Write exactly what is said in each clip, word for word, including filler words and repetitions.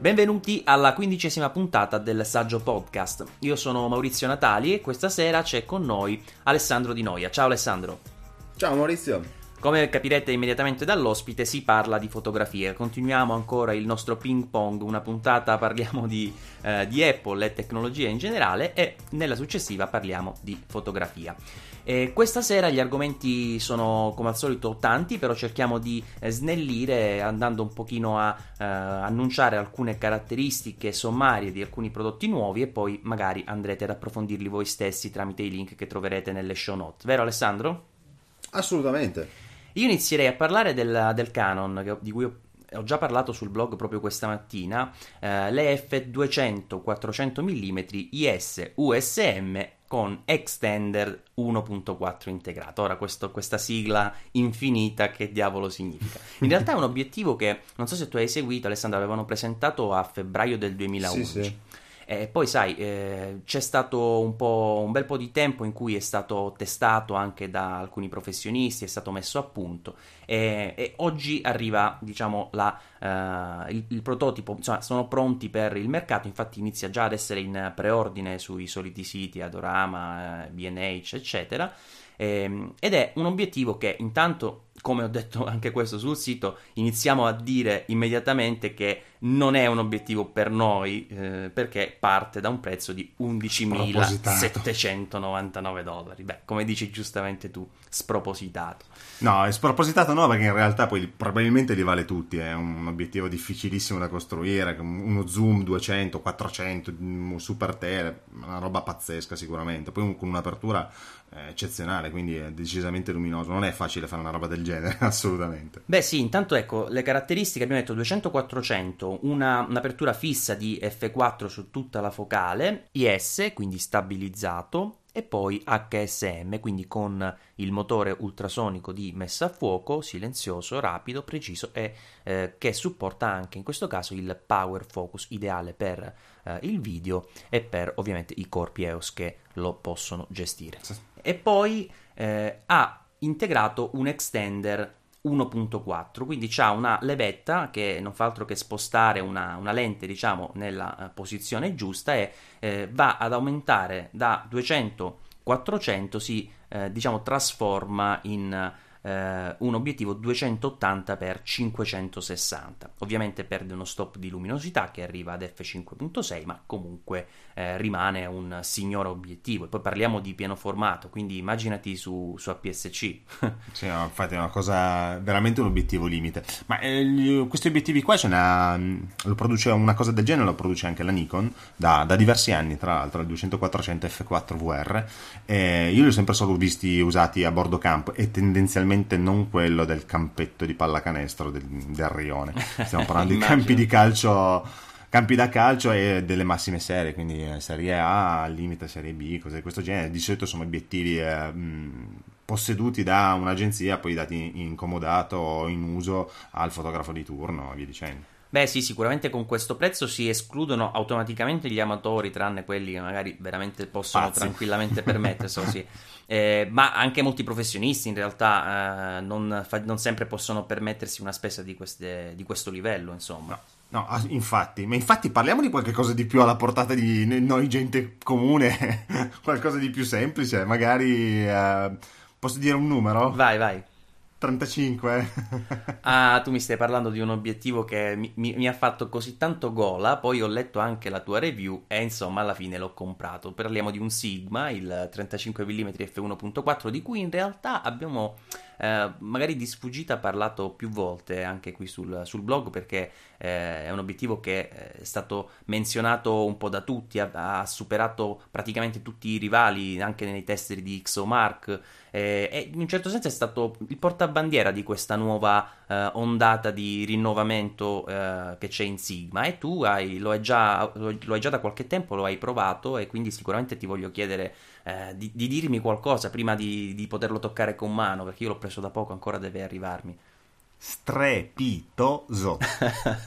Benvenuti alla quindicesima puntata del Saggio Podcast. Io sono Maurizio Natali e questa sera c'è con noi Alessandro Di Noia. Ciao Alessandro. Ciao Maurizio. Come capirete immediatamente dall'ospite si parla di fotografia. Continuiamo ancora il nostro ping pong, una puntata parliamo di, eh, di Apple e tecnologia in generale e nella successiva parliamo di fotografia. E questa sera gli argomenti sono come al solito tanti, però cerchiamo di snellire andando un pochino a eh, annunciare alcune caratteristiche sommarie di alcuni prodotti nuovi e poi magari andrete ad approfondirli voi stessi tramite i link che troverete nelle show notes. Vero Alessandro? Assolutamente. Io inizierei a parlare del, del Canon che, di cui ho ho già parlato sul blog proprio questa mattina, eh, le F duecento quattrocento millimetri I S U S M con extender uno punto quattro integrato. Ora questo, questa sigla infinita che diavolo significa? In realtà è un obiettivo che, non so se tu hai seguito Alessandro, avevano presentato a febbraio del duemilaundici. Sì, sì. E poi sai, eh, c'è stato un po', un bel po' di tempo in cui è stato testato anche da alcuni professionisti, è stato messo a punto e, e oggi arriva, diciamo, la, eh, il, il prototipo, insomma, sono pronti per il mercato, infatti inizia già ad essere in preordine sui soliti siti Adorama, eh, B and H, eccetera. Ed è un obiettivo che intanto, come ho detto anche questo sul sito, iniziamo a dire immediatamente che non è un obiettivo per noi, eh, perché parte da un prezzo di undicimilasettecentonovantanove dollari. Beh, come dici giustamente tu, spropositato. No, è spropositato no, perché in realtà poi probabilmente li vale tutti, è un obiettivo difficilissimo da costruire, uno zoom duecento, quattrocento, un super tele, una roba pazzesca sicuramente, poi un, con un'apertura eccezionale, quindi è decisamente luminoso, non è facile fare una roba del genere, assolutamente. Beh sì, intanto ecco le caratteristiche, abbiamo detto duecento quattrocento, una, un'apertura fissa di F quattro su tutta la focale, I S quindi stabilizzato e poi H S M, quindi con il motore ultrasonico di messa a fuoco, silenzioso, rapido, preciso e eh, che supporta anche in questo caso il power focus, ideale per eh, il video e per ovviamente i corpi E O S che lo possono gestire. Sì. E poi eh, ha integrato un extender uno punto quattro, quindi c'ha una levetta che non fa altro che spostare una, una lente, diciamo, nella posizione giusta e eh, va ad aumentare da duecento quattrocento, si eh, diciamo trasforma in eh, un obiettivo duecentottanta per cinquecentosessanta. Ovviamente perde uno stop di luminosità che arriva ad F cinque punto sei, ma comunque eh, rimane un signore obiettivo. E poi parliamo di pieno formato, quindi immaginati su, su A P S C. Sì, no, infatti è una cosa, veramente un obiettivo limite. Ma eh, gli, questi obiettivi qua, ce n'ha, lo produce una cosa del genere, lo produce anche la Nikon da, da diversi anni, tra l'altro, il duecento quattrocento F quattro V R. Eh, io li ho sempre solo visti usati a bordo campo e tendenzialmente non quello del campetto di pallacanestro del, del rione, stiamo parlando di campi di calcio, campi da calcio e delle massime serie, quindi serie A, limite serie B, cose di questo genere. Di solito sono obiettivi eh, posseduti da un'agenzia, poi dati in comodato o in uso al fotografo di turno e via dicendo. Beh sì, sicuramente con questo prezzo si escludono automaticamente gli amatori, tranne quelli che magari veramente possono Pazzi. tranquillamente permetterselo, sì. eh, ma anche molti professionisti in realtà eh, non, fa- non sempre possono permettersi una spesa di, queste, di questo livello, insomma. No. No, infatti, ma infatti parliamo di qualche cosa di più alla portata di noi gente comune, qualcosa di più semplice, magari eh, posso dire un numero? Vai, vai. trentacinque. Ah, tu mi stai parlando di un obiettivo che mi, mi, mi ha fatto così tanto gola, poi ho letto anche la tua review e insomma alla fine l'ho comprato. Parliamo di un Sigma, il trentacinque millimetri F uno punto quattro, di cui in realtà abbiamo eh, magari di sfuggita parlato più volte anche qui sul, sul blog, perché eh, è un obiettivo che è stato menzionato un po' da tutti, ha, ha superato praticamente tutti i rivali anche nei test di X O Mark. Eh, e in un certo senso è stato il portabandiera di questa nuova eh, ondata di rinnovamento eh, che c'è in Sigma, e tu hai, lo, hai già, lo hai già da qualche tempo, lo hai provato e quindi sicuramente ti voglio chiedere eh, di, di dirmi qualcosa prima di, di poterlo toccare con mano, perché io l'ho preso da poco, ancora deve arrivarmi. Strepitoso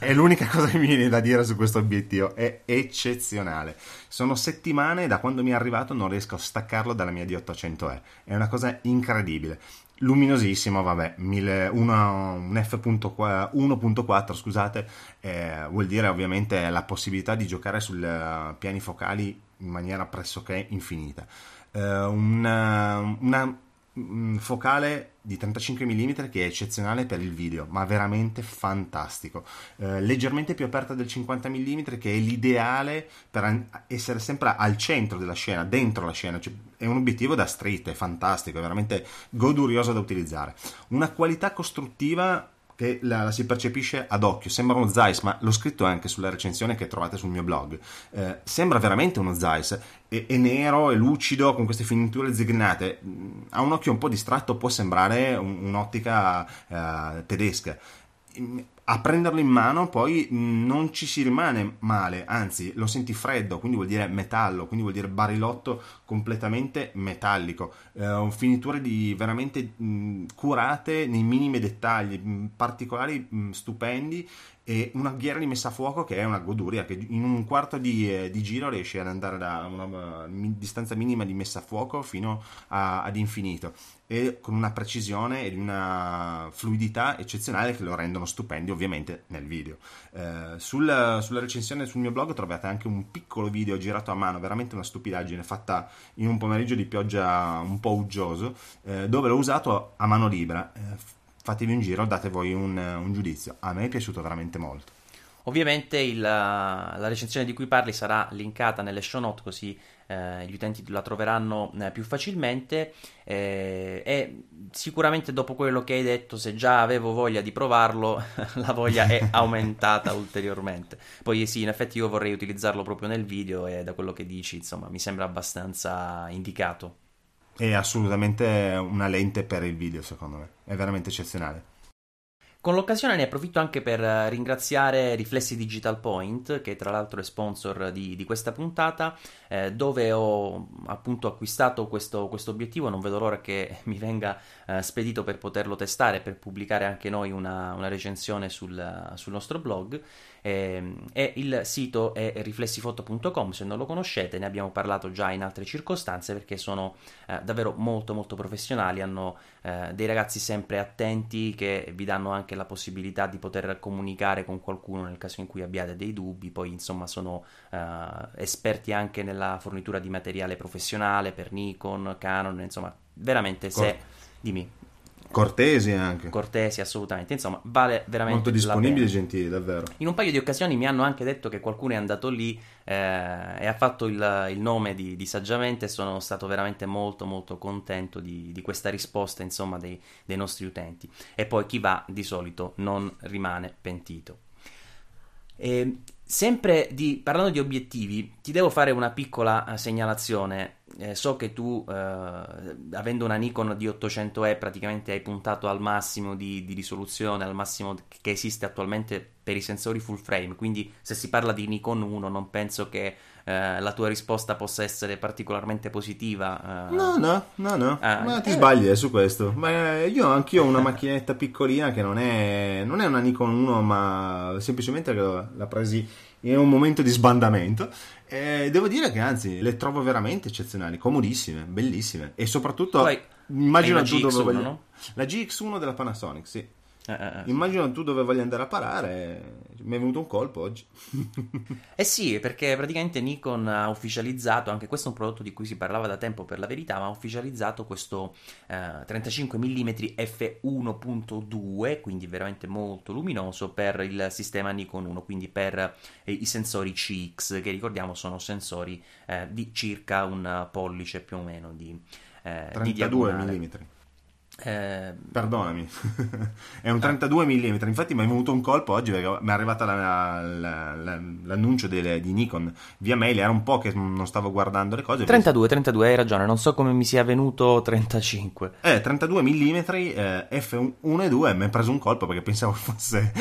è l'unica cosa che mi viene da dire su questo obiettivo, è eccezionale. Sono settimane da quando mi è arrivato, non riesco a staccarlo dalla mia D ottocento E, è una cosa incredibile. luminosissimo, vabbè, mille, una, un F uno punto quattro, scusate, eh, vuol dire ovviamente la possibilità di giocare sui uh, piani focali in maniera pressoché infinita. Uh, una, una um, focale di trentacinque millimetri che è eccezionale per il video, ma veramente fantastico, uh, leggermente più aperta del cinquanta millimetri che è l'ideale per an- essere sempre al centro della scena, dentro la scena, cioè, è un obiettivo da street, è fantastico, è veramente godurioso da utilizzare. Una qualità costruttiva che la, la si percepisce ad occhio, sembra uno Zeiss, ma l'ho scritto anche sulla recensione che trovate sul mio blog, eh, sembra veramente uno Zeiss, è, è nero, è lucido, con queste finiture zignate, a un occhio un po' distratto può sembrare un, un'ottica eh, tedesca. A prenderlo in mano poi non ci si rimane male, anzi lo senti freddo, quindi vuol dire metallo, quindi vuol dire barilotto completamente metallico, eh, finiture di veramente mh, curate nei minimi dettagli, mh, particolari mh, stupendi, e una ghiera di messa a fuoco che è una goduria, che in un quarto di, eh, di giro riesce ad andare da una uh, distanza minima di messa a fuoco fino a, ad infinito, e con una precisione e una fluidità eccezionale che lo rendono stupendi ovviamente nel video. Eh, sul, sulla recensione sul mio blog trovate anche un piccolo video girato a mano, veramente una stupidaggine fatta in un pomeriggio di pioggia un po' uggioso, eh, dove l'ho usato a mano libera. Eh, fatevi un giro, date voi un, un giudizio, a me è piaciuto veramente molto. Ovviamente il, la recensione di cui parli sarà linkata nelle show note, così eh, gli utenti la troveranno eh, più facilmente, eh, e sicuramente dopo quello che hai detto, se già avevo voglia di provarlo, la voglia è aumentata ulteriormente. Poi sì, in effetti io vorrei utilizzarlo proprio nel video, e da quello che dici, insomma, mi sembra abbastanza indicato. È assolutamente una lente per il video, secondo me è veramente eccezionale. Con l'occasione ne approfitto anche per ringraziare Riflessi Digital Point, che tra l'altro è sponsor di, di questa puntata, eh, dove ho appunto acquistato questo, questo obiettivo. Non vedo l'ora che mi venga eh, spedito per poterlo testare, per pubblicare anche noi una, una recensione sul, sul nostro blog. E, e il sito è riflessifoto punto com, se non lo conoscete, ne abbiamo parlato già in altre circostanze, perché sono eh, davvero molto molto professionali, hanno eh, dei ragazzi sempre attenti che vi danno anche la possibilità di poter comunicare con qualcuno nel caso in cui abbiate dei dubbi. Poi insomma sono eh, esperti anche nella fornitura di materiale professionale per Nikon, Canon, insomma veramente se Cor- dimmi cortesi anche cortesi assolutamente, insomma vale veramente molto, disponibili e gentili davvero. In un paio di occasioni mi hanno anche detto che qualcuno è andato lì eh, e ha fatto il, il nome di, di saggiamente. Sono stato veramente molto molto contento di, di questa risposta, insomma, dei, dei nostri utenti, e poi chi va di solito non rimane pentito. E sempre di, parlando di obiettivi, ti devo fare una piccola segnalazione. Eh, so che tu, eh, avendo una Nikon D ottocento E, praticamente hai puntato al massimo di, di risoluzione, al massimo che esiste attualmente per i sensori full frame, quindi se si parla di Nikon uno non penso che eh, la tua risposta possa essere particolarmente positiva. Eh. No, no, no, no, ah, ma ti eh. sbagli eh, su questo. Ma io anch'io ho una macchinetta piccolina che non è, non è una Nikon uno, ma semplicemente l'ho presi in un momento di sbandamento. Eh, devo dire che anzi le trovo veramente eccezionali, comodissime, bellissime, e soprattutto poi, immagino la tu G X uno, dove voglia... no? La G X uno della Panasonic, sì. Eh, eh, immagino sì. Tu dove voglia andare a parare, mi è venuto un colpo oggi. Eh sì, perché praticamente Nikon ha ufficializzato, anche questo è un prodotto di cui si parlava da tempo per la verità, ma ha ufficializzato questo eh, trentacinque millimetri f uno punto due, quindi veramente molto luminoso, per il sistema Nikon uno, quindi per eh, i sensori C X, che ricordiamo sono sensori eh, di circa un pollice più o meno di eh, trentadue millimetri. Eh... Perdonami, è un trentadue millimetri. Infatti mi è venuto un colpo oggi perché mi è arrivata la, la, la, l'annuncio delle, di Nikon via mail. Era un po' che non stavo guardando le cose. trentadue, trentadue, hai ragione. Non so come mi sia venuto trentacinque. Eh, trentadue millimetri eh, f uno punto due. Mi è preso un colpo perché pensavo fosse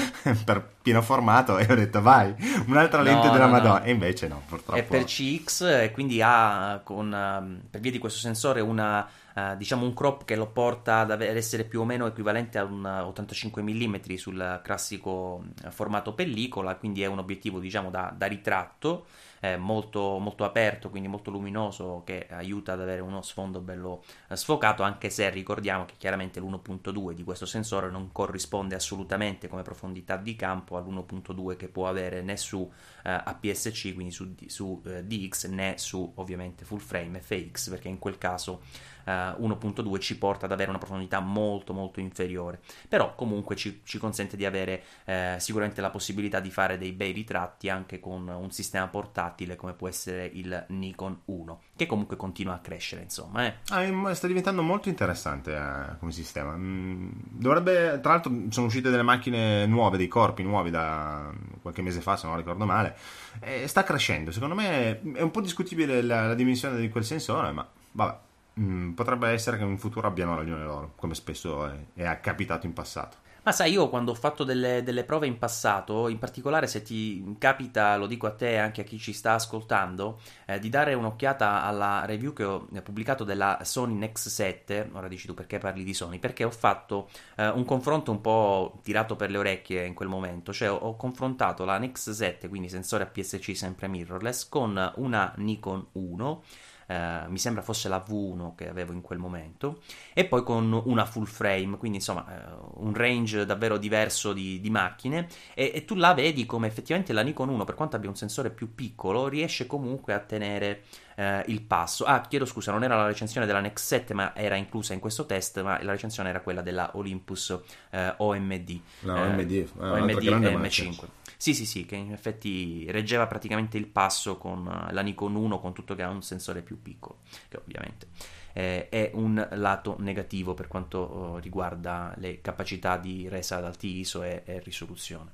per pieno formato e ho detto vai, un'altra lente no, della no, Madonna. No. E invece no, purtroppo. È per C X, e quindi ha con, per via di questo sensore una eh, diciamo un crop che lo porta ad essere più o meno equivalente a un ottantacinque millimetri sul classico formato pellicola, quindi è un obiettivo diciamo da, da ritratto, eh, molto, molto aperto, quindi molto luminoso, che aiuta ad avere uno sfondo bello eh, sfocato, anche se ricordiamo che chiaramente l'uno punto due di questo sensore non corrisponde assolutamente come profondità di campo all'uno punto due che può avere né su eh, A P S C, quindi su, su eh, D X, né su ovviamente full frame F X, perché in quel caso eh, uno punto due ci porta ad avere una profondità molto molto inferiore, però comunque ci, ci consente di avere eh, sicuramente la possibilità di fare dei bei ritratti anche con un sistema portatile come può essere il Nikon uno, che comunque continua a crescere, insomma eh. ah, sta diventando molto interessante eh, come sistema. Dovrebbe, tra l'altro sono uscite delle macchine nuove, dei corpi nuovi da qualche mese fa se non ricordo male, e sta crescendo. Secondo me è un po' discutibile la, la dimensione di quel sensore, ma vabbè, mh, potrebbe essere che in futuro abbiano ragione loro, come spesso è, è capitato in passato. Ma sai, io quando ho fatto delle, delle prove in passato, in particolare se ti capita, lo dico a te e anche a chi ci sta ascoltando, eh, di dare un'occhiata alla review che ho pubblicato della Sony Nex sette, ora dici tu perché parli di Sony, perché ho fatto eh, un confronto un po' tirato per le orecchie in quel momento, cioè ho, ho confrontato la Nex sette, quindi sensore A P S C sempre mirrorless, con una Nikon uno, Uh, mi sembra fosse la V uno che avevo in quel momento, e poi con una full frame, quindi insomma uh, un range davvero diverso di, di macchine, e, e tu la vedi come effettivamente la Nikon uno, per quanto abbia un sensore più piccolo, riesce comunque a tenere uh, il passo. Ah, chiedo scusa, non era la recensione della Nex sette, ma era inclusa in questo test, ma la recensione era quella della Olympus uh, O M D, no, uh, O M D, uh, O M D M cinque. Sì, sì, sì, che in effetti reggeva praticamente il passo con la Nikon uno, con tutto che ha un sensore più piccolo, che ovviamente eh, è un lato negativo per quanto eh, riguarda le capacità di resa ad alti I S O e, e risoluzione.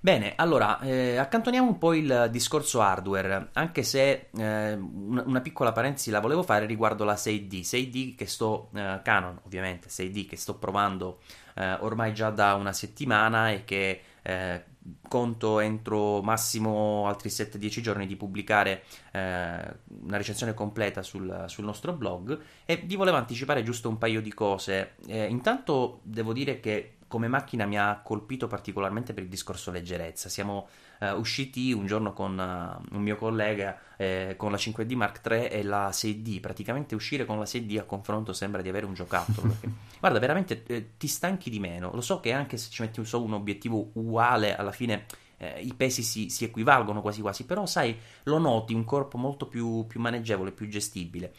Bene, allora eh, accantoniamo un po' il discorso hardware, anche se eh, una piccola parentesi la volevo fare riguardo la sei D, sei D che sto, eh, Canon ovviamente, sei D che sto provando eh, ormai già da una settimana e che Eh, conto entro massimo altri sette dieci giorni di pubblicare eh, una recensione completa sul, sul nostro blog, e vi volevo anticipare giusto un paio di cose. Eh, intanto devo dire che come macchina mi ha colpito particolarmente per il discorso leggerezza. Siamo eh, usciti un giorno con uh, un mio collega eh, con la cinque D Mark tre e la sei D. Praticamente uscire con la sei D a confronto sembra di avere un giocattolo. Perché, guarda, veramente eh, ti stanchi di meno. Lo so che anche se ci metti un, so, un obiettivo uguale, alla fine eh, i pesi si, si equivalgono quasi quasi. Però, sai, lo noti un corpo molto più, più maneggevole, più gestibile.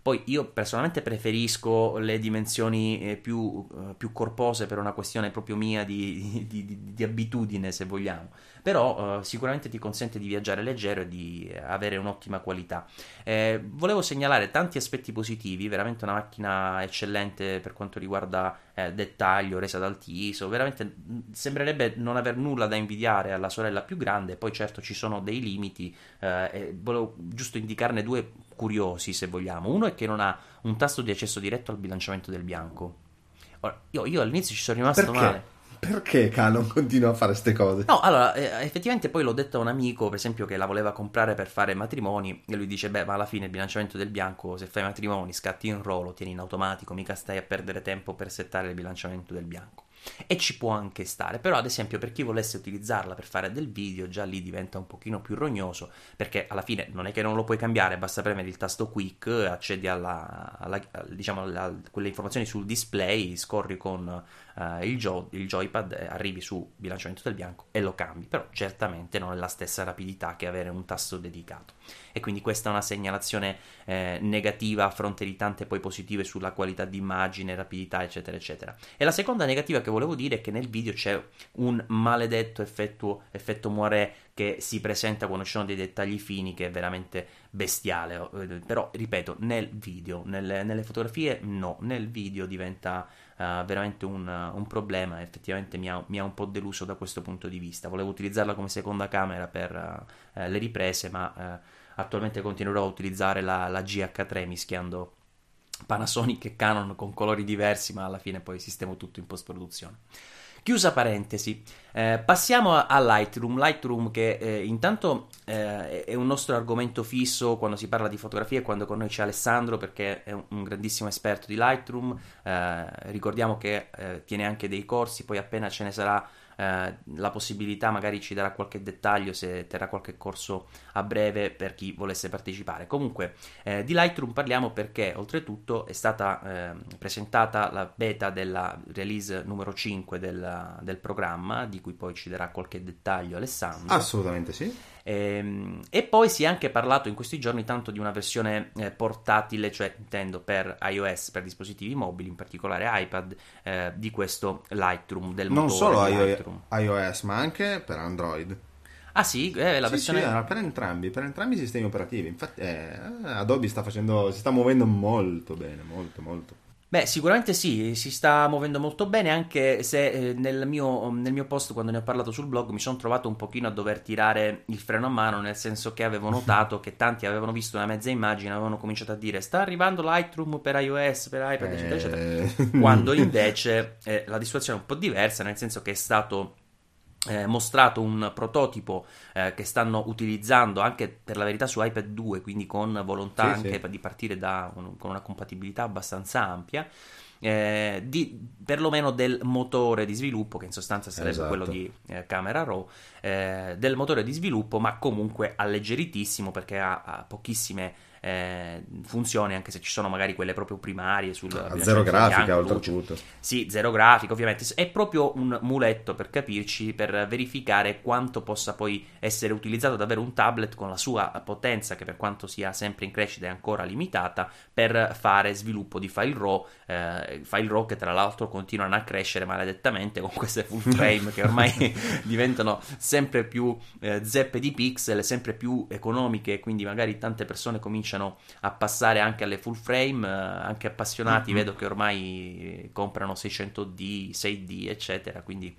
Poi io personalmente preferisco le dimensioni più, più corpose per una questione proprio mia di, di, di, di abitudine, se vogliamo, però eh, sicuramente ti consente di viaggiare leggero e di avere un'ottima qualità. Eh, volevo segnalare tanti aspetti positivi, veramente una macchina eccellente per quanto riguarda eh, dettaglio, resa ad alti I S O, veramente sembrerebbe non aver nulla da invidiare alla sorella più grande, poi certo ci sono dei limiti, eh, e volevo giusto indicarne due curiosi, se vogliamo. Uno è che non ha un tasto di accesso diretto al bilanciamento del bianco. Ora, io, io all'inizio ci sono rimasto Perché? male. Perché Canon continua a fare ste cose? No, allora, eh, effettivamente poi l'ho detto a un amico, per esempio, che la voleva comprare per fare matrimoni, e lui dice, beh, ma alla fine il bilanciamento del bianco, se fai matrimoni, scatti in RAW, lo tieni in automatico, mica stai a perdere tempo per settare il bilanciamento del bianco. E ci può anche stare, però ad esempio per chi volesse utilizzarla per fare del video già lì diventa un pochino più rognoso, perché alla fine non è che non lo puoi cambiare, basta premere il tasto quick, accedi alla, alla diciamo alla, quelle informazioni sul display, scorri con uh, il, jo- il joypad, eh, arrivi su bilanciamento del bianco e lo cambi, però certamente non è la stessa rapidità che avere un tasto dedicato, e quindi questa è una segnalazione eh, negativa a fronte di tante poi positive sulla qualità di immagine, rapidità eccetera eccetera. E la seconda negativa che volevo dire è che nel video c'è un maledetto effetto, effetto moiré che si presenta quando ci sono dei dettagli fini, che è veramente bestiale, però ripeto, nel video, nelle, nelle fotografie no, nel video diventa uh, veramente un, un problema. Effettivamente mi ha, mi ha un po' deluso da questo punto di vista. Volevo utilizzarla come seconda camera per uh, le riprese, ma uh, attualmente continuerò a utilizzare la, la G H tre mischiando Panasonic e Canon con colori diversi, ma alla fine poi sistemo tutto in post-produzione. Chiusa parentesi, eh, passiamo a, a Lightroom, Lightroom che eh, intanto eh, è un nostro argomento fisso quando si parla di fotografia e quando con noi c'è Alessandro, perché è un, un grandissimo esperto di Lightroom, eh, ricordiamo che eh, tiene anche dei corsi, poi appena ce ne sarà eh, la possibilità magari ci darà qualche dettaglio se terrà qualche corso a breve per chi volesse partecipare. Comunque eh, di Lightroom parliamo perché oltretutto è stata eh, presentata la beta della release numero cinque della del programma, di cui poi ci darà qualche dettaglio Alessandro. Assolutamente sì. E, e poi si è anche parlato in questi giorni tanto di una versione eh, portatile, cioè intendo per iOS, per dispositivi mobili, in particolare iPad, eh, di questo Lightroom, del non solo di Lightroom. iOS, ma anche per Android. Ah sì, eh, la sì, versione sì, era per entrambi, per entrambi i sistemi operativi. Infatti eh, Adobe sta facendo, si sta muovendo molto bene, molto molto. Beh, sicuramente sì, si sta muovendo molto bene, anche se eh, nel, mio, nel mio post, quando ne ho parlato sul blog, mi sono trovato un pochino a dover tirare il freno a mano, nel senso che avevo notato che tanti avevano visto una mezza immagine, avevano cominciato a dire sta arrivando Lightroom per iOS, per iPad, eccetera, eccetera, quando invece eh, la situazione è un po' diversa, nel senso che è stato... Eh, mostrato un prototipo eh, che stanno utilizzando anche per la verità su iPad due, quindi con volontà sì, anche sì. di partire da un, con una compatibilità abbastanza ampia eh, di, perlomeno del motore di sviluppo, che in sostanza sarebbe esatto. quello di eh, Camera Raw, eh, del motore di sviluppo, ma comunque alleggeritissimo perché ha, ha pochissime Eh, funzioni, anche se ci sono magari quelle proprio primarie sul ah, zero grafica oltretutto. Sì, zero grafica ovviamente, è proprio un muletto per capirci, per verificare quanto possa poi essere utilizzato davvero un tablet con la sua potenza, che per quanto sia sempre in crescita è ancora limitata, per fare sviluppo di file raw, eh, file raw che tra l'altro continuano a crescere maledettamente con queste full frame che ormai diventano sempre più eh, zeppe di pixel, sempre più economiche, quindi magari tante persone cominciano a passare anche alle full frame, anche appassionati, mm-hmm. vedo che ormai comprano seicento D, sei D eccetera, quindi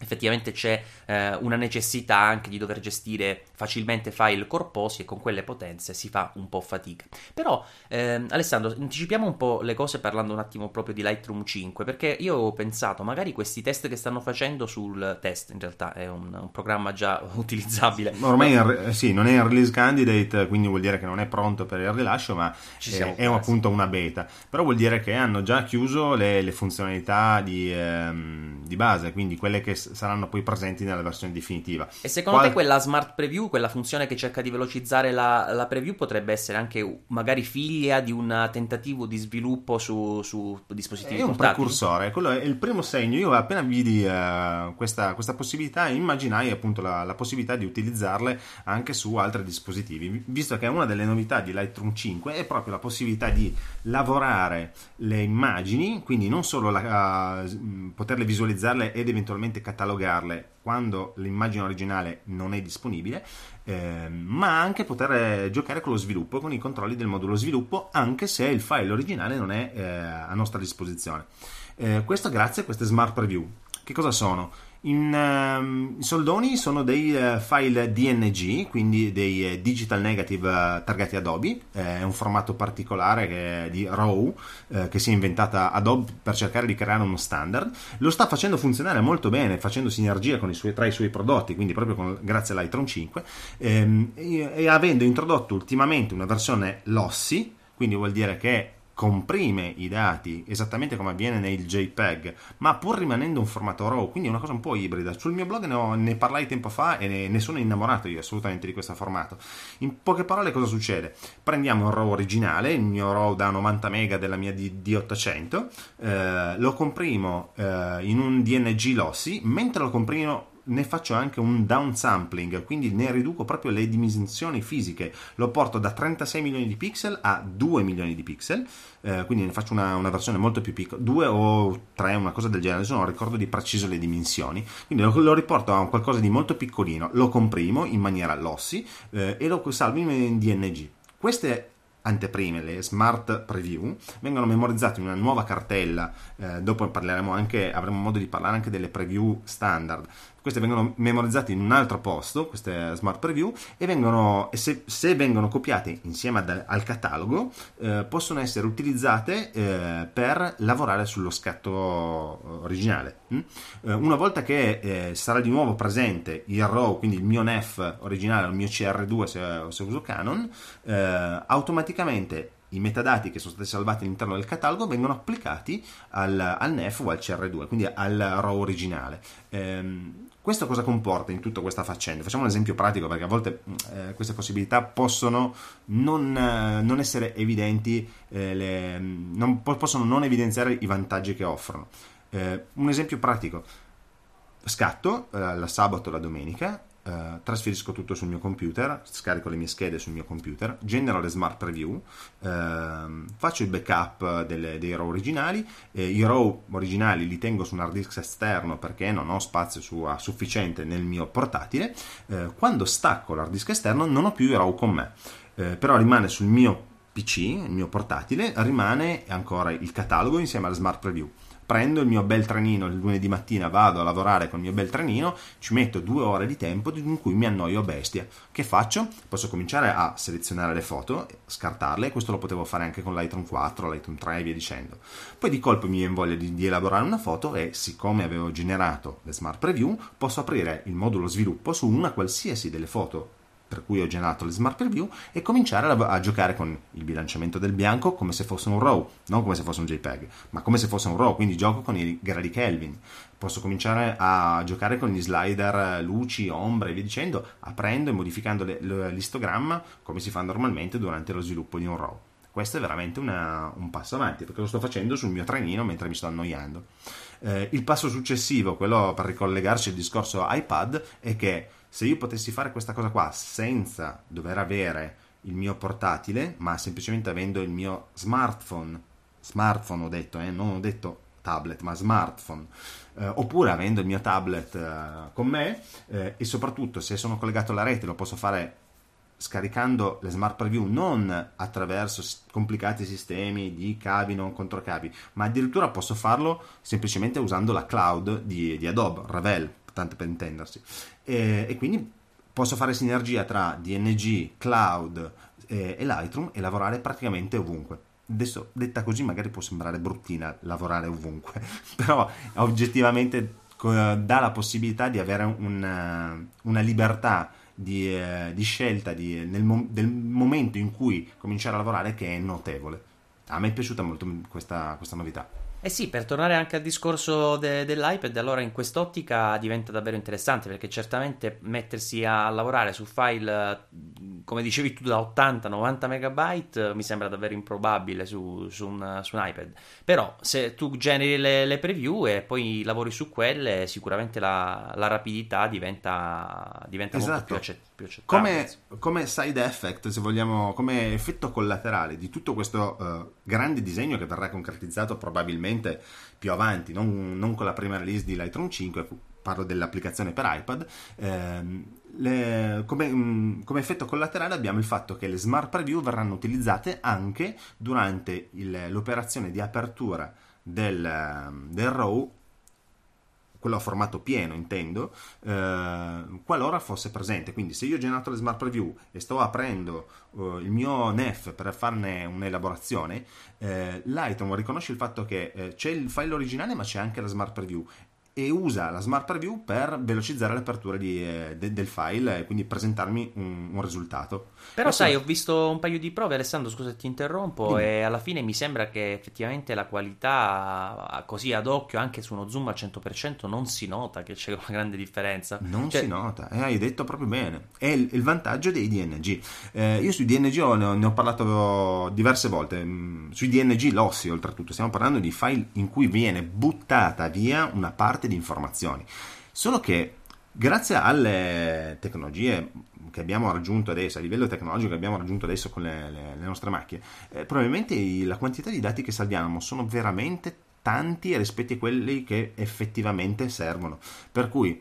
effettivamente c'è eh, una necessità anche di dover gestire facilmente file corposi, e con quelle potenze si fa un po' fatica. Però ehm, Alessandro, anticipiamo un po' le cose parlando un attimo proprio di Lightroom cinque, perché io ho pensato magari questi test che stanno facendo sul test, in realtà è un, un programma già utilizzabile. Ormai in, sì, non è in release candidate, quindi vuol dire che non è pronto per il rilascio, ma è, è appunto una beta, però vuol dire che hanno già chiuso le, le funzionalità di, ehm, di base, quindi quelle che saranno poi presenti nella versione definitiva. E secondo Qual... te quella smart preview, quella funzione che cerca di velocizzare la, la preview, potrebbe essere anche magari figlia di un tentativo di sviluppo su, su dispositivi portatili? È un precursore, quello è il primo segno. Io appena vidi uh, questa, questa possibilità immaginai appunto la, la possibilità di utilizzarle anche su altri dispositivi, visto che una delle novità di Lightroom cinque è proprio la possibilità di lavorare le immagini, quindi non solo la, uh, poterle visualizzarle ed eventualmente catalogarle quando l'immagine originale non è disponibile, eh, ma anche poter giocare con lo sviluppo, con i controlli del modulo sviluppo, anche se il file originale non è eh, a nostra disposizione. Eh, questo grazie a queste smart preview. Che cosa sono? In um, soldoni sono dei uh, file D N G, quindi dei uh, digital negative uh, targati Adobe, è uh, un formato particolare che è di RAW uh, che si è inventata Adobe per cercare di creare uno standard. Lo sta facendo funzionare molto bene, facendo sinergia con i suoi, tra i suoi prodotti, quindi proprio con, grazie a Lightroom cinque, um, e, e avendo introdotto ultimamente una versione lossy, quindi vuol dire che comprime i dati esattamente come avviene nel JPEG, ma pur rimanendo un formato RAW, quindi è una cosa un po' ibrida. Sul mio blog ne, ho, ne parlai tempo fa e ne, ne sono innamorato io assolutamente di questo formato. In poche parole cosa succede? Prendiamo il RAW originale, il mio RAW da novanta mega della mia D ottocento, eh, lo comprimo eh, in un D N G lossy, mentre lo comprimo ne faccio anche un downsampling, quindi ne riduco proprio le dimensioni fisiche, lo porto da trentasei milioni di pixel a due milioni di pixel, eh, quindi ne faccio una, una versione molto più piccola, due o tre, una cosa del genere, non ricordo di preciso le dimensioni, quindi lo, lo riporto a qualcosa di molto piccolino, lo comprimo in maniera lossy eh, e lo salvo in D N G. Queste anteprime, le smart preview, vengono memorizzate in una nuova cartella, eh, dopo parleremo anche, avremo modo di parlare anche delle preview standard. queste vengono memorizzate in un altro posto, queste smart preview, e vengono, e se, se vengono copiate insieme ad, al catalogo, eh, possono essere utilizzate eh, per lavorare sullo scatto originale. Mm? Eh, una volta che eh, sarà di nuovo presente il RAW, quindi il mio NEF originale, il mio C R due se, se uso Canon, eh, automaticamente i metadati che sono stati salvati all'interno del catalogo vengono applicati al, al NEF o al C R due, quindi al RAW originale. Ehm, questo cosa comporta in tutta questa faccenda? Facciamo un esempio pratico, perché a volte eh, queste possibilità possono non, eh, non essere evidenti, eh, le, non, possono non evidenziare i vantaggi che offrono. Eh, un esempio pratico: scatto eh, la sabato o la domenica, Uh, trasferisco tutto sul mio computer, scarico le mie schede sul mio computer, genero le smart preview, uh, faccio il backup delle, dei RAW originali, eh, i RAW originali li tengo su un hard disk esterno perché non ho spazio su, a sufficiente nel mio portatile. Uh, quando stacco l'hard disk esterno non ho più i RAW con me, uh, però rimane sul mio P C, il mio portatile, rimane ancora il catalogo insieme alle smart preview. Prendo il mio bel trenino, il lunedì mattina vado a lavorare con il mio bel trenino, ci metto due ore di tempo in cui mi annoio a bestia. Che faccio? Posso cominciare a selezionare le foto, scartarle, questo lo potevo fare anche con Lightroom quattro, Lightroom tre e via dicendo. Poi di colpo mi viene voglia di, di elaborare una foto e, siccome avevo generato le smart preview, posso aprire il modulo sviluppo su una qualsiasi delle foto per cui ho generato le smart preview e cominciare a giocare con il bilanciamento del bianco come se fosse un RAW, non come se fosse un JPEG, ma come se fosse un RAW, quindi gioco con i gradi Kelvin. Posso cominciare a giocare con gli slider, luci, ombre e via dicendo, aprendo e modificando le, le, l'istogramma come si fa normalmente durante lo sviluppo di un RAW. Questo è veramente una, un passo avanti, perché lo sto facendo sul mio trenino mentre mi sto annoiando. Eh, il passo successivo, quello per ricollegarci al discorso iPad, è che se io potessi fare questa cosa qua senza dover avere il mio portatile, ma semplicemente avendo il mio smartphone, smartphone ho detto, eh, non ho detto tablet, ma smartphone, eh, oppure avendo il mio tablet eh, con me, eh, e soprattutto se sono collegato alla rete lo posso fare scaricando le smart preview non attraverso complicati sistemi di cavi non controcavi, ma addirittura posso farlo semplicemente usando la cloud di, di Adobe, Ravel, tanto per intendersi, e, e quindi posso fare sinergia tra D N G, Cloud e, e Lightroom e lavorare praticamente ovunque. Adesso, detta così, magari può sembrare bruttina lavorare ovunque, però oggettivamente dà la possibilità di avere una, una libertà di, eh, di scelta di, nel del momento in cui cominciare a lavorare, che è notevole. A me è piaciuta molto questa, questa novità. Eh sì, per tornare anche al discorso de- dell'iPad, allora in quest'ottica diventa davvero interessante, perché certamente mettersi a lavorare su file, come dicevi tu, da ottanta novanta megabyte mi sembra davvero improbabile su, su, un, su un iPad, però se tu generi le, le preview e poi lavori su quelle, sicuramente la, la rapidità diventa, diventa esatto. molto più accettabile. Come, come side effect, se vogliamo, come effetto collaterale di tutto questo uh, grande disegno che verrà concretizzato probabilmente più avanti, non, non con la prima release di Lightroom cinque, parlo dell'applicazione per iPad, ehm, le, come, mh, come effetto collaterale abbiamo il fatto che le smart preview verranno utilizzate anche durante il, l'operazione di apertura del, del RAW, quello a formato pieno intendo, eh, qualora fosse presente. Quindi se io ho generato le smart preview e sto aprendo eh, il mio NEF per farne un'elaborazione, eh, Lightroom riconosce il fatto che eh, c'è il file originale ma c'è anche la smart preview, e usa la smart preview per velocizzare l'apertura di, de, del file e quindi presentarmi un, un risultato. Però sai, ho visto un paio di prove, Alessandro, scusa ti interrompo, dimmi. E alla fine mi sembra che effettivamente la qualità, così ad occhio, anche su uno zoom al cento per cento, non si nota che c'è una grande differenza. Non cioè... si nota, eh, hai detto proprio bene. È il, il vantaggio dei D N G. Eh, io sui D N G ho, ne, ho, ne ho parlato diverse volte, sui D N G lossi oltretutto, stiamo parlando di file in cui viene buttata via una parte di informazioni, solo che grazie alle tecnologie che abbiamo raggiunto adesso, a livello tecnologico che abbiamo raggiunto adesso con le, le, le nostre macchine, eh, probabilmente i, la quantità di dati che salviamo sono veramente tanti rispetto a quelli che effettivamente servono, per cui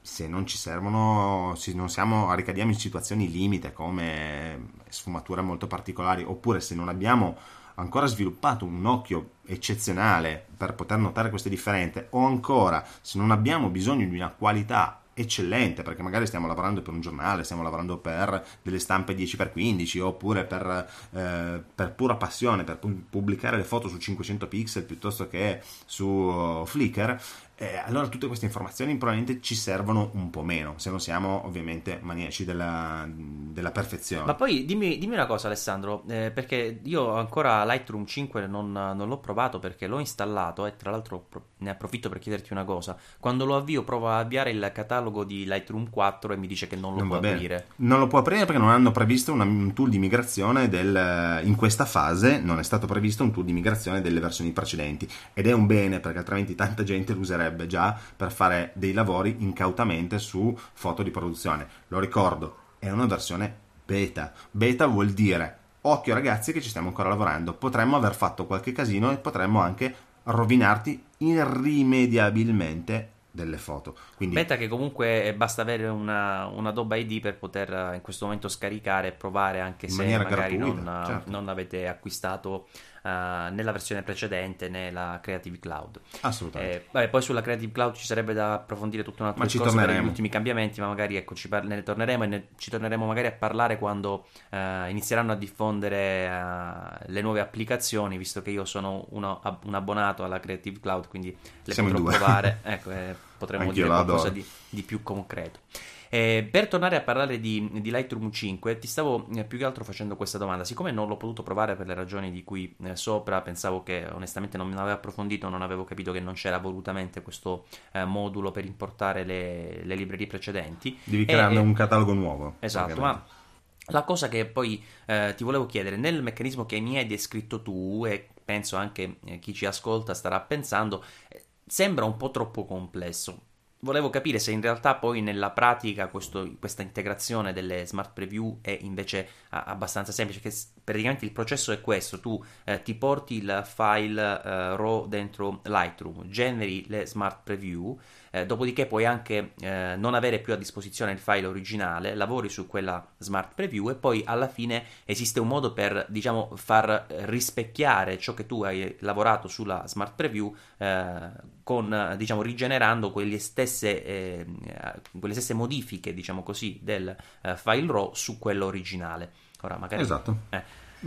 se non ci servono, se non siamo, ricadiamo in situazioni limite come sfumature molto particolari, oppure se non abbiamo ancora sviluppato un occhio eccezionale per poter notare queste differenze, o ancora se non abbiamo bisogno di una qualità eccellente perché magari stiamo lavorando per un giornale, stiamo lavorando per delle stampe dieci per quindici oppure per, eh, per pura passione, per pubblicare le foto su cinquecento pixel piuttosto che su Flickr, eh, allora tutte queste informazioni probabilmente ci servono un po' meno, se non siamo ovviamente maniaci della, della perfezione. Ma poi dimmi, dimmi una cosa Alessandro, eh, perché io ancora Lightroom cinque non, non l'ho provato perché l'ho installato e tra l'altro ne approfitto per chiederti una cosa. Quando lo avvio provo a avviare il catalogo di Lightroom quattro e mi dice che non lo non può aprire. Non lo può aprire perché non hanno previsto una, un tool di migrazione del, in questa fase non è stato previsto un tool di migrazione delle versioni precedenti, ed è un bene perché altrimenti tanta gente lo userebbe già per fare dei lavori incautamente su foto di produzione. Lo ricordo, è una versione beta. Beta vuol dire occhio ragazzi che ci stiamo ancora lavorando, potremmo aver fatto qualche casino e potremmo anche rovinarti irrimediabilmente delle foto. Quindi beta che comunque basta avere una, una Adobe I D per poter in questo momento scaricare e provare, anche se magari gratuita, non, certo. non avete acquistato uh, né la versione precedente né la Creative Cloud. Assolutamente. Eh, vabbè, poi sulla Creative Cloud ci sarebbe da approfondire tutto un altro discorso per gli ultimi cambiamenti, ma magari ecco ci par- ne torneremo e ne- ci torneremo magari a parlare quando uh, inizieranno a diffondere uh, le nuove applicazioni, visto che io sono uno, ab- un abbonato alla Creative Cloud, quindi le Siamo potrò provare. Ecco, eh, potremmo Anch'io dire qualcosa di, di più concreto. Eh, per tornare a parlare di, di Lightroom cinque, ti stavo eh, più che altro facendo questa domanda. Siccome non l'ho potuto provare per le ragioni di cui eh, sopra, pensavo che onestamente non mi aveva approfondito, non avevo capito che non c'era volutamente questo eh, modulo per importare le, le librerie precedenti. Devi creare un catalogo nuovo. Esatto, ma la cosa che poi eh, ti volevo chiedere, nel meccanismo che mi hai descritto tu, e penso anche eh, chi ci ascolta starà pensando, eh, sembra un po' troppo complesso. Volevo capire se in realtà poi nella pratica questo, questa integrazione delle smart preview è invece abbastanza semplice, che praticamente il processo è questo: tu eh, ti porti il file eh, raw dentro Lightroom, generi le smart preview, eh, dopodiché puoi anche eh, non avere più a disposizione il file originale, lavori su quella smart preview e poi alla fine esiste un modo per, diciamo, far rispecchiare ciò che tu hai lavorato sulla smart preview eh, con, diciamo, rigenerando quegli stessi Eh, quelle stesse modifiche, diciamo così, del eh, file raw su quello originale. Ora magari esatto eh.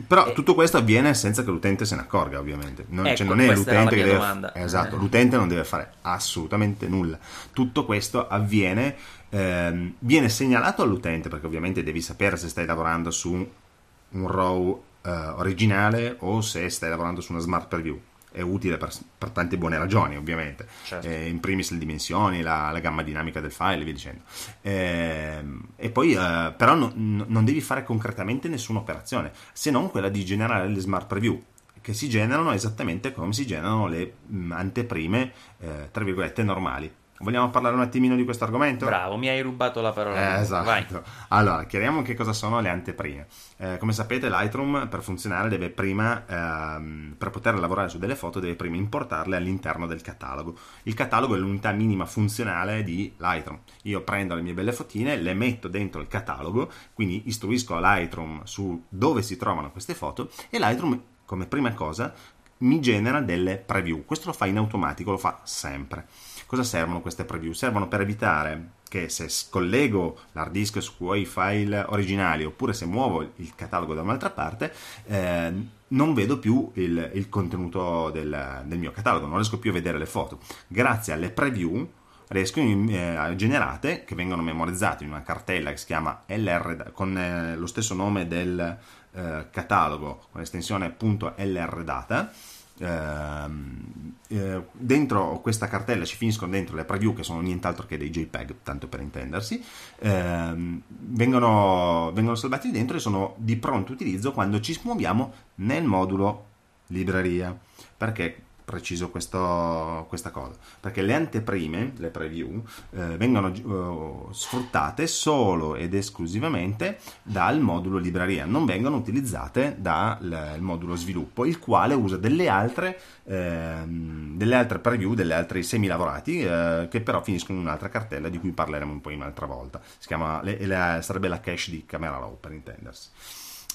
però eh. tutto questo avviene senza che l'utente se ne accorga, ovviamente non, ecco, cioè non è l'utente che deve... esatto eh. l'utente non deve fare assolutamente nulla, tutto questo avviene ehm, viene segnalato all'utente, perché ovviamente devi sapere se stai lavorando su un raw eh, originale o se stai lavorando su una smart preview. È utile per, per tante buone ragioni, ovviamente, certo. eh, in primis le dimensioni, la, la gamma dinamica del file e via dicendo, eh, e poi eh, però no, no, non devi fare concretamente nessuna operazione se non quella di generare le smart preview, che si generano esattamente come si generano le mh, anteprime eh, tra virgolette normali. Vogliamo parlare un attimino di questo argomento? Bravo, mi hai rubato la parola. Eh, esatto. Vai. Allora, chiariamo che cosa sono le anteprime. Eh, come sapete, Lightroom per funzionare deve prima, ehm, per poter lavorare su delle foto, deve prima importarle all'interno del catalogo. Il catalogo è l'unità minima funzionale di Lightroom. Io prendo le mie belle fotine, le metto dentro il catalogo, quindi istruisco a Lightroom su dove si trovano queste foto e Lightroom, come prima cosa, mi genera delle preview. Questo lo fa in automatico, lo fa sempre. Cosa servono queste preview? Servono per evitare che, se scollego l'hard disk su quei file originali oppure se muovo il catalogo da un'altra parte, eh, non vedo più il, il contenuto del, del mio catalogo, non riesco più a vedere le foto. Grazie alle preview riesco eh, generate, che vengono memorizzate in una cartella che si chiama L R, con eh, lo stesso nome del eh, catalogo, con l'estensione .lrdata. Eh, dentro questa cartella ci finiscono dentro le preview, che sono nient'altro che dei JPEG, tanto per intendersi, eh, vengono, vengono salvati dentro e sono di pronto utilizzo quando ci muoviamo nel modulo libreria. Perché preciso questo, questa cosa? Perché le anteprime, le preview, eh, vengono eh, sfruttate solo ed esclusivamente dal modulo libreria, non vengono utilizzate dal modulo sviluppo, il quale usa delle altre, eh, delle altre preview, degli altri semilavorati, eh, che però finiscono in un'altra cartella di cui parleremo un po' un'altra volta. Si chiama, le, la, sarebbe la cache di Camera Raw, per intendersi.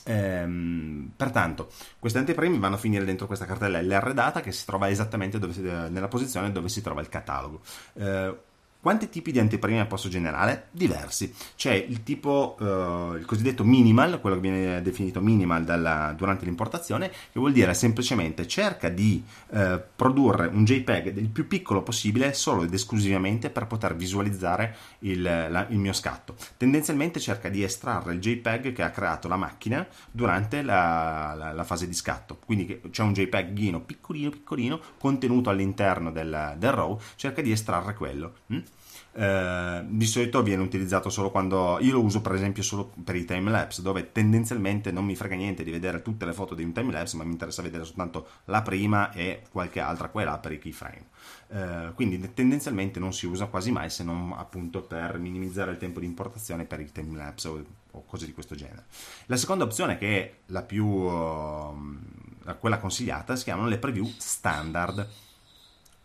Ehm, pertanto questi anteprimi vanno a finire dentro questa cartella L R data, che si trova esattamente dove si, nella posizione dove si trova il catalogo. Eh, Quanti tipi di anteprime posso generare? Diversi. C'è il tipo, eh, il cosiddetto minimal, quello che viene definito minimal dalla, durante l'importazione, che vuol dire semplicemente cerca di eh, produrre un JPEG il più piccolo possibile solo ed esclusivamente per poter visualizzare il, la, il mio scatto. Tendenzialmente cerca di estrarre il JPEG che ha creato la macchina durante la, la, la fase di scatto. Quindi c'è un JPEGino piccolino piccolino contenuto all'interno del, del RAW, cerca di estrarre quello. Mm? Uh, di solito viene utilizzato solo quando io lo uso, per esempio, solo per i timelapse, dove tendenzialmente non mi frega niente di vedere tutte le foto di un timelapse, ma mi interessa vedere soltanto la prima e qualche altra qua e là per i keyframe. Uh, quindi tendenzialmente non si usa quasi mai, se non appunto per minimizzare il tempo di importazione per il timelapse o, o cose di questo genere. La seconda opzione, che è la più uh, quella consigliata, si chiamano le preview standard.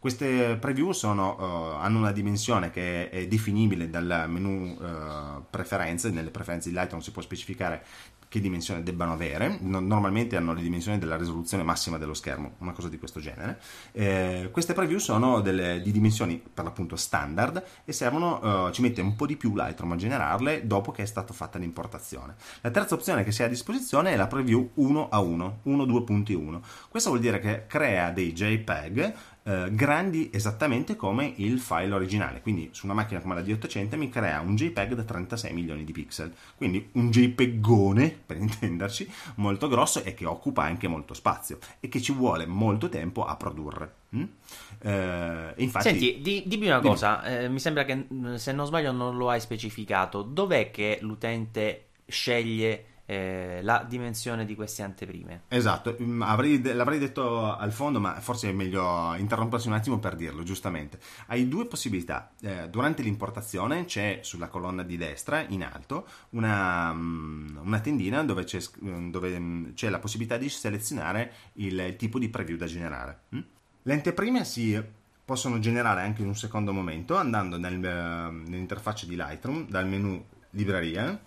Queste preview sono, uh, hanno una dimensione che è definibile dal menu uh, preferenze. Nelle preferenze di Lightroom si può specificare che dimensione debbano avere. No, normalmente hanno le dimensioni della risoluzione massima dello schermo, una cosa di questo genere. Eh, queste preview sono delle, di dimensioni per l'appunto standard e servono, uh, ci mette un po' di più Lightroom a generarle dopo che è stata fatta l'importazione. La terza opzione che si ha a disposizione è la preview uno a uno, uno due punto uno. Questo vuol dire che crea dei JPEG Uh, grandi esattamente come il file originale, quindi su una macchina come la D ottocento mi crea un JPEG da trentasei milioni di pixel, quindi un JPEGone, per intenderci, molto grosso e che occupa anche molto spazio e che ci vuole molto tempo a produrre. Mm? Uh, infatti, senti, di, dimmi una dimmi. cosa, eh, mi sembra che, se non sbaglio, non lo hai specificato, dov'è che l'utente sceglie Eh, la dimensione di queste anteprime? Esatto, avrei, l'avrei detto al fondo, ma forse è meglio interrompersi un attimo per dirlo. Giustamente, hai due possibilità. Eh, durante l'importazione c'è sulla colonna di destra in alto una, una tendina dove c'è, dove c'è la possibilità di selezionare il, il tipo di preview da generare. Mm? Le anteprime si possono generare anche in un secondo momento, andando nel, nell'interfaccia di Lightroom, dal menu libreria.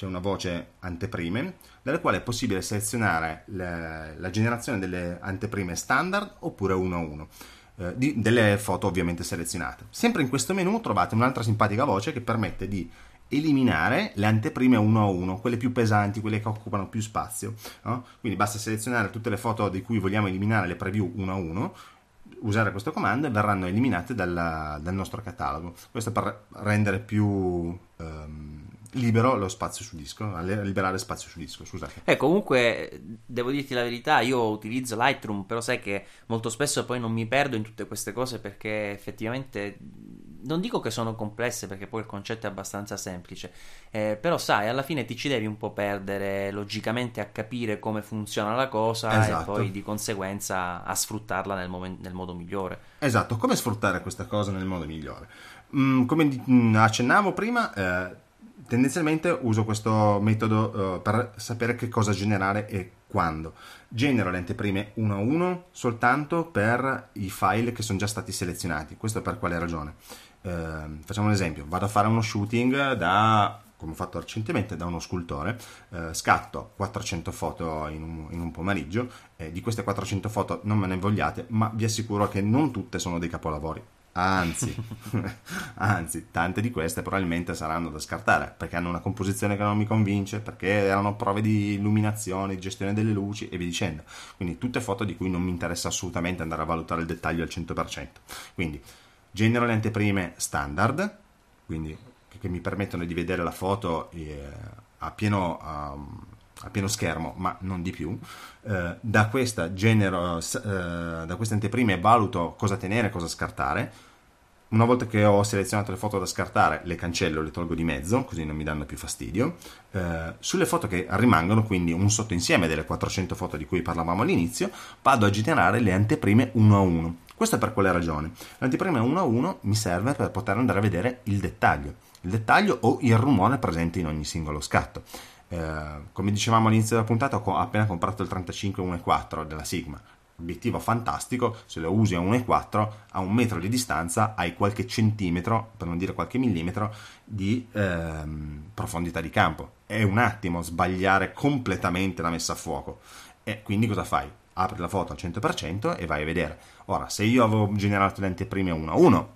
C'è una voce anteprime, dalla quale è possibile selezionare le, la generazione delle anteprime standard oppure uno a uno, eh, di, delle foto ovviamente selezionate. Sempre in questo menu trovate un'altra simpatica voce che permette di eliminare le anteprime uno a uno, quelle più pesanti, quelle che occupano più spazio, no? Quindi basta selezionare tutte le foto di cui vogliamo eliminare le preview uno a uno, usare questo comando e verranno eliminate dalla, dal nostro catalogo. Questo per rendere più... Um, libero lo spazio su disco, liberare spazio su disco, scusate. Eh, comunque devo dirti la verità, io utilizzo Lightroom, però sai che molto spesso poi non mi perdo in tutte queste cose, perché effettivamente non dico che sono complesse, perché poi il concetto è abbastanza semplice, eh, però sai, alla fine ti ci devi un po' perdere logicamente a capire come funziona la cosa. Esatto. E poi di conseguenza a sfruttarla nel, momen- nel modo migliore. Esatto, come sfruttare questa cosa nel modo migliore? Mm, come accennavo prima, eh, tendenzialmente uso questo metodo uh, per sapere che cosa generare e quando. Genero le anteprime uno a uno soltanto per i file che sono già stati selezionati. Questo per quale ragione? Uh, facciamo un esempio. Vado a fare uno shooting da, come ho fatto recentemente, da uno scultore. Eh, scatto quattrocento foto in un, in un pomeriggio. Eh, di queste quattrocento foto non me ne vogliate, ma vi assicuro che non tutte sono dei capolavori. Anzi, anzi, tante di queste probabilmente saranno da scartare, perché hanno una composizione che non mi convince, perché erano prove di illuminazione, di gestione delle luci e via dicendo. Quindi tutte foto di cui non mi interessa assolutamente andare a valutare il dettaglio al cento per cento. Quindi genero le anteprime standard, quindi che mi permettono di vedere la foto eh, a pieno... Um, a pieno schermo, ma non di più. Eh, da questa genero, eh, da queste anteprime valuto cosa tenere e cosa scartare. Una volta che ho selezionato le foto da scartare, le cancello, le tolgo di mezzo, così non mi danno più fastidio. Eh, sulle foto che rimangono, quindi un sottoinsieme delle quattrocento foto di cui parlavamo all'inizio, vado a generare le anteprime uno a uno. Questo per quale ragione? L'anteprima uno a uno mi serve per poter andare a vedere il dettaglio, il dettaglio o il rumore presente in ogni singolo scatto. Eh, come dicevamo all'inizio della puntata, ho appena comprato il trentacinque uno e quattro della Sigma, obiettivo fantastico. Se lo usi a uno e quattro, a un metro di distanza hai qualche centimetro, per non dire qualche millimetro, di ehm, profondità di campo. è un attimo sbagliare completamente la messa a fuoco. E quindi cosa fai? Apri la foto al cento per cento e vai a vedere. Ora, se io avevo generato le anteprime uno a uno,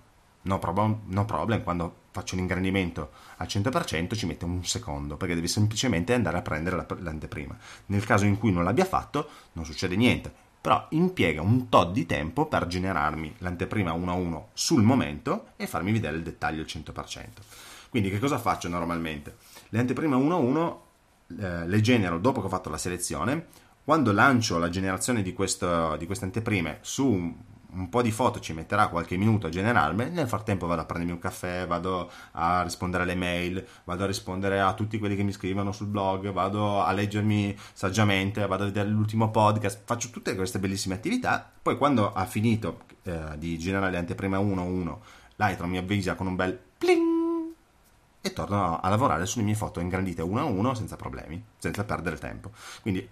no problem, no problem, quando faccio un ingrandimento al cento per cento ci mette un secondo, perché devi semplicemente andare a prendere la, l'anteprima. Nel caso in cui non l'abbia fatto, non succede niente, però impiega un tot di tempo per generarmi l'anteprima uno a uno sul momento e farmi vedere il dettaglio al cento per cento. Quindi che cosa faccio normalmente? Le anteprime uno a uno eh, le genero dopo che ho fatto la selezione. Quando lancio la generazione di, questo, di queste anteprime su un, un po' di foto, ci metterà qualche minuto a generarmi. Nel frattempo vado a prendermi un caffè, vado a rispondere alle mail, vado a rispondere a tutti quelli che mi scrivono sul blog, vado a leggermi saggiamente, vado a vedere l'ultimo podcast, faccio tutte queste bellissime attività. Poi quando ha finito eh, di generare le anteprime uno a uno, Lightroom mi avvisa con un bel pling e torno a lavorare sulle mie foto ingrandite uno a uno senza problemi, senza perdere tempo. Quindi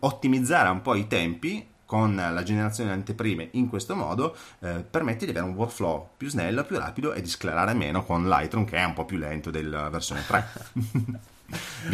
ottimizzare un po' i tempi con la generazione di anteprime in questo modo eh, permette di avere un workflow più snello, più rapido e di sclerare meno con Lightroom, che è un po' più lento della versione tre. Vi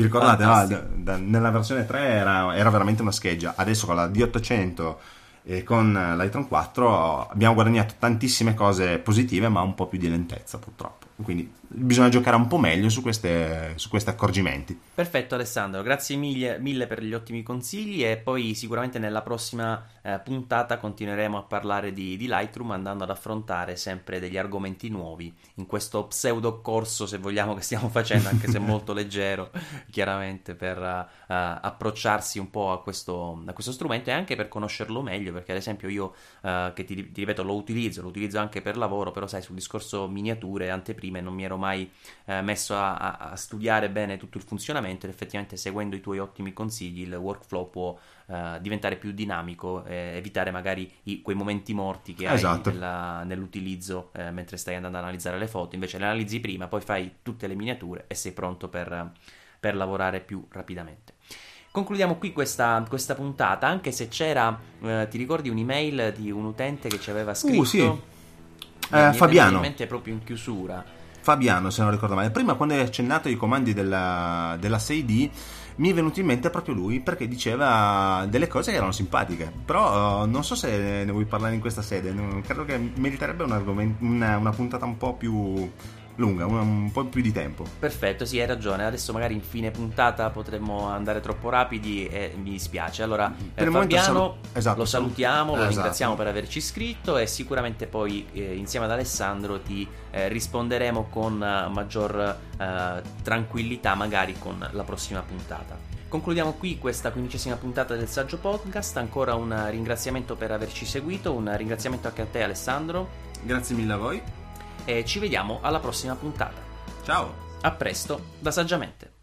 ricordate? No, da, da, nella versione tre era, era veramente una scheggia. Adesso con la D ottocento e con Lightroom quattro abbiamo guadagnato tantissime cose positive, ma un po' più di lentezza purtroppo. Quindi bisogna giocare un po' meglio su, queste, su questi accorgimenti. Perfetto Alessandro, grazie mille, mille per gli ottimi consigli, e poi sicuramente nella prossima eh, puntata continueremo a parlare di, di Lightroom, andando ad affrontare sempre degli argomenti nuovi in questo pseudo corso, se vogliamo, che stiamo facendo, anche se molto leggero chiaramente, per uh, uh, approcciarsi un po' a questo, a questo strumento, e anche per conoscerlo meglio, perché ad esempio io uh, che ti, ti ripeto lo utilizzo, lo utilizzo anche per lavoro, però sai, sul discorso miniature, anteprime, non mi ero mai eh, messo a, a studiare bene tutto il funzionamento, ed effettivamente seguendo i tuoi ottimi consigli il workflow può eh, diventare più dinamico, eh, evitare magari i, quei momenti morti che esatto. hai nella, nell'utilizzo eh, mentre stai andando ad analizzare le foto. Invece le analizzi prima, poi fai tutte le miniature e sei pronto per, per lavorare più rapidamente. Concludiamo qui questa, questa puntata, anche se c'era, eh, ti ricordi un'email di un utente che ci aveva scritto? Uh, sì. Eh, Fabiano, proprio in chiusura. Fabiano, se non ricordo male, prima quando hai accennato ai comandi della, della sei D, mi è venuto in mente proprio lui, perché diceva delle cose che erano simpatiche, però uh, non so se ne vuoi parlare in questa sede. Non, credo che meriterebbe un argomento, una, una puntata un po' più lunga, un, un po' più di tempo. Perfetto, sì, hai ragione. Adesso magari in fine puntata potremmo andare troppo rapidi e mi dispiace. Allora per eh, Fabiano salu- esatto, lo salutiamo, esatto. lo ringraziamo per averci scritto, e sicuramente poi eh, insieme ad Alessandro ti eh, risponderemo con eh, maggior eh, tranquillità, magari con la prossima puntata. Concludiamo qui questa quindicesima puntata del Saggio Podcast. Ancora un ringraziamento per averci seguito, un ringraziamento anche a te Alessandro. Grazie mille a voi. E ci vediamo alla prossima puntata. Ciao, a presto da Saggiamente.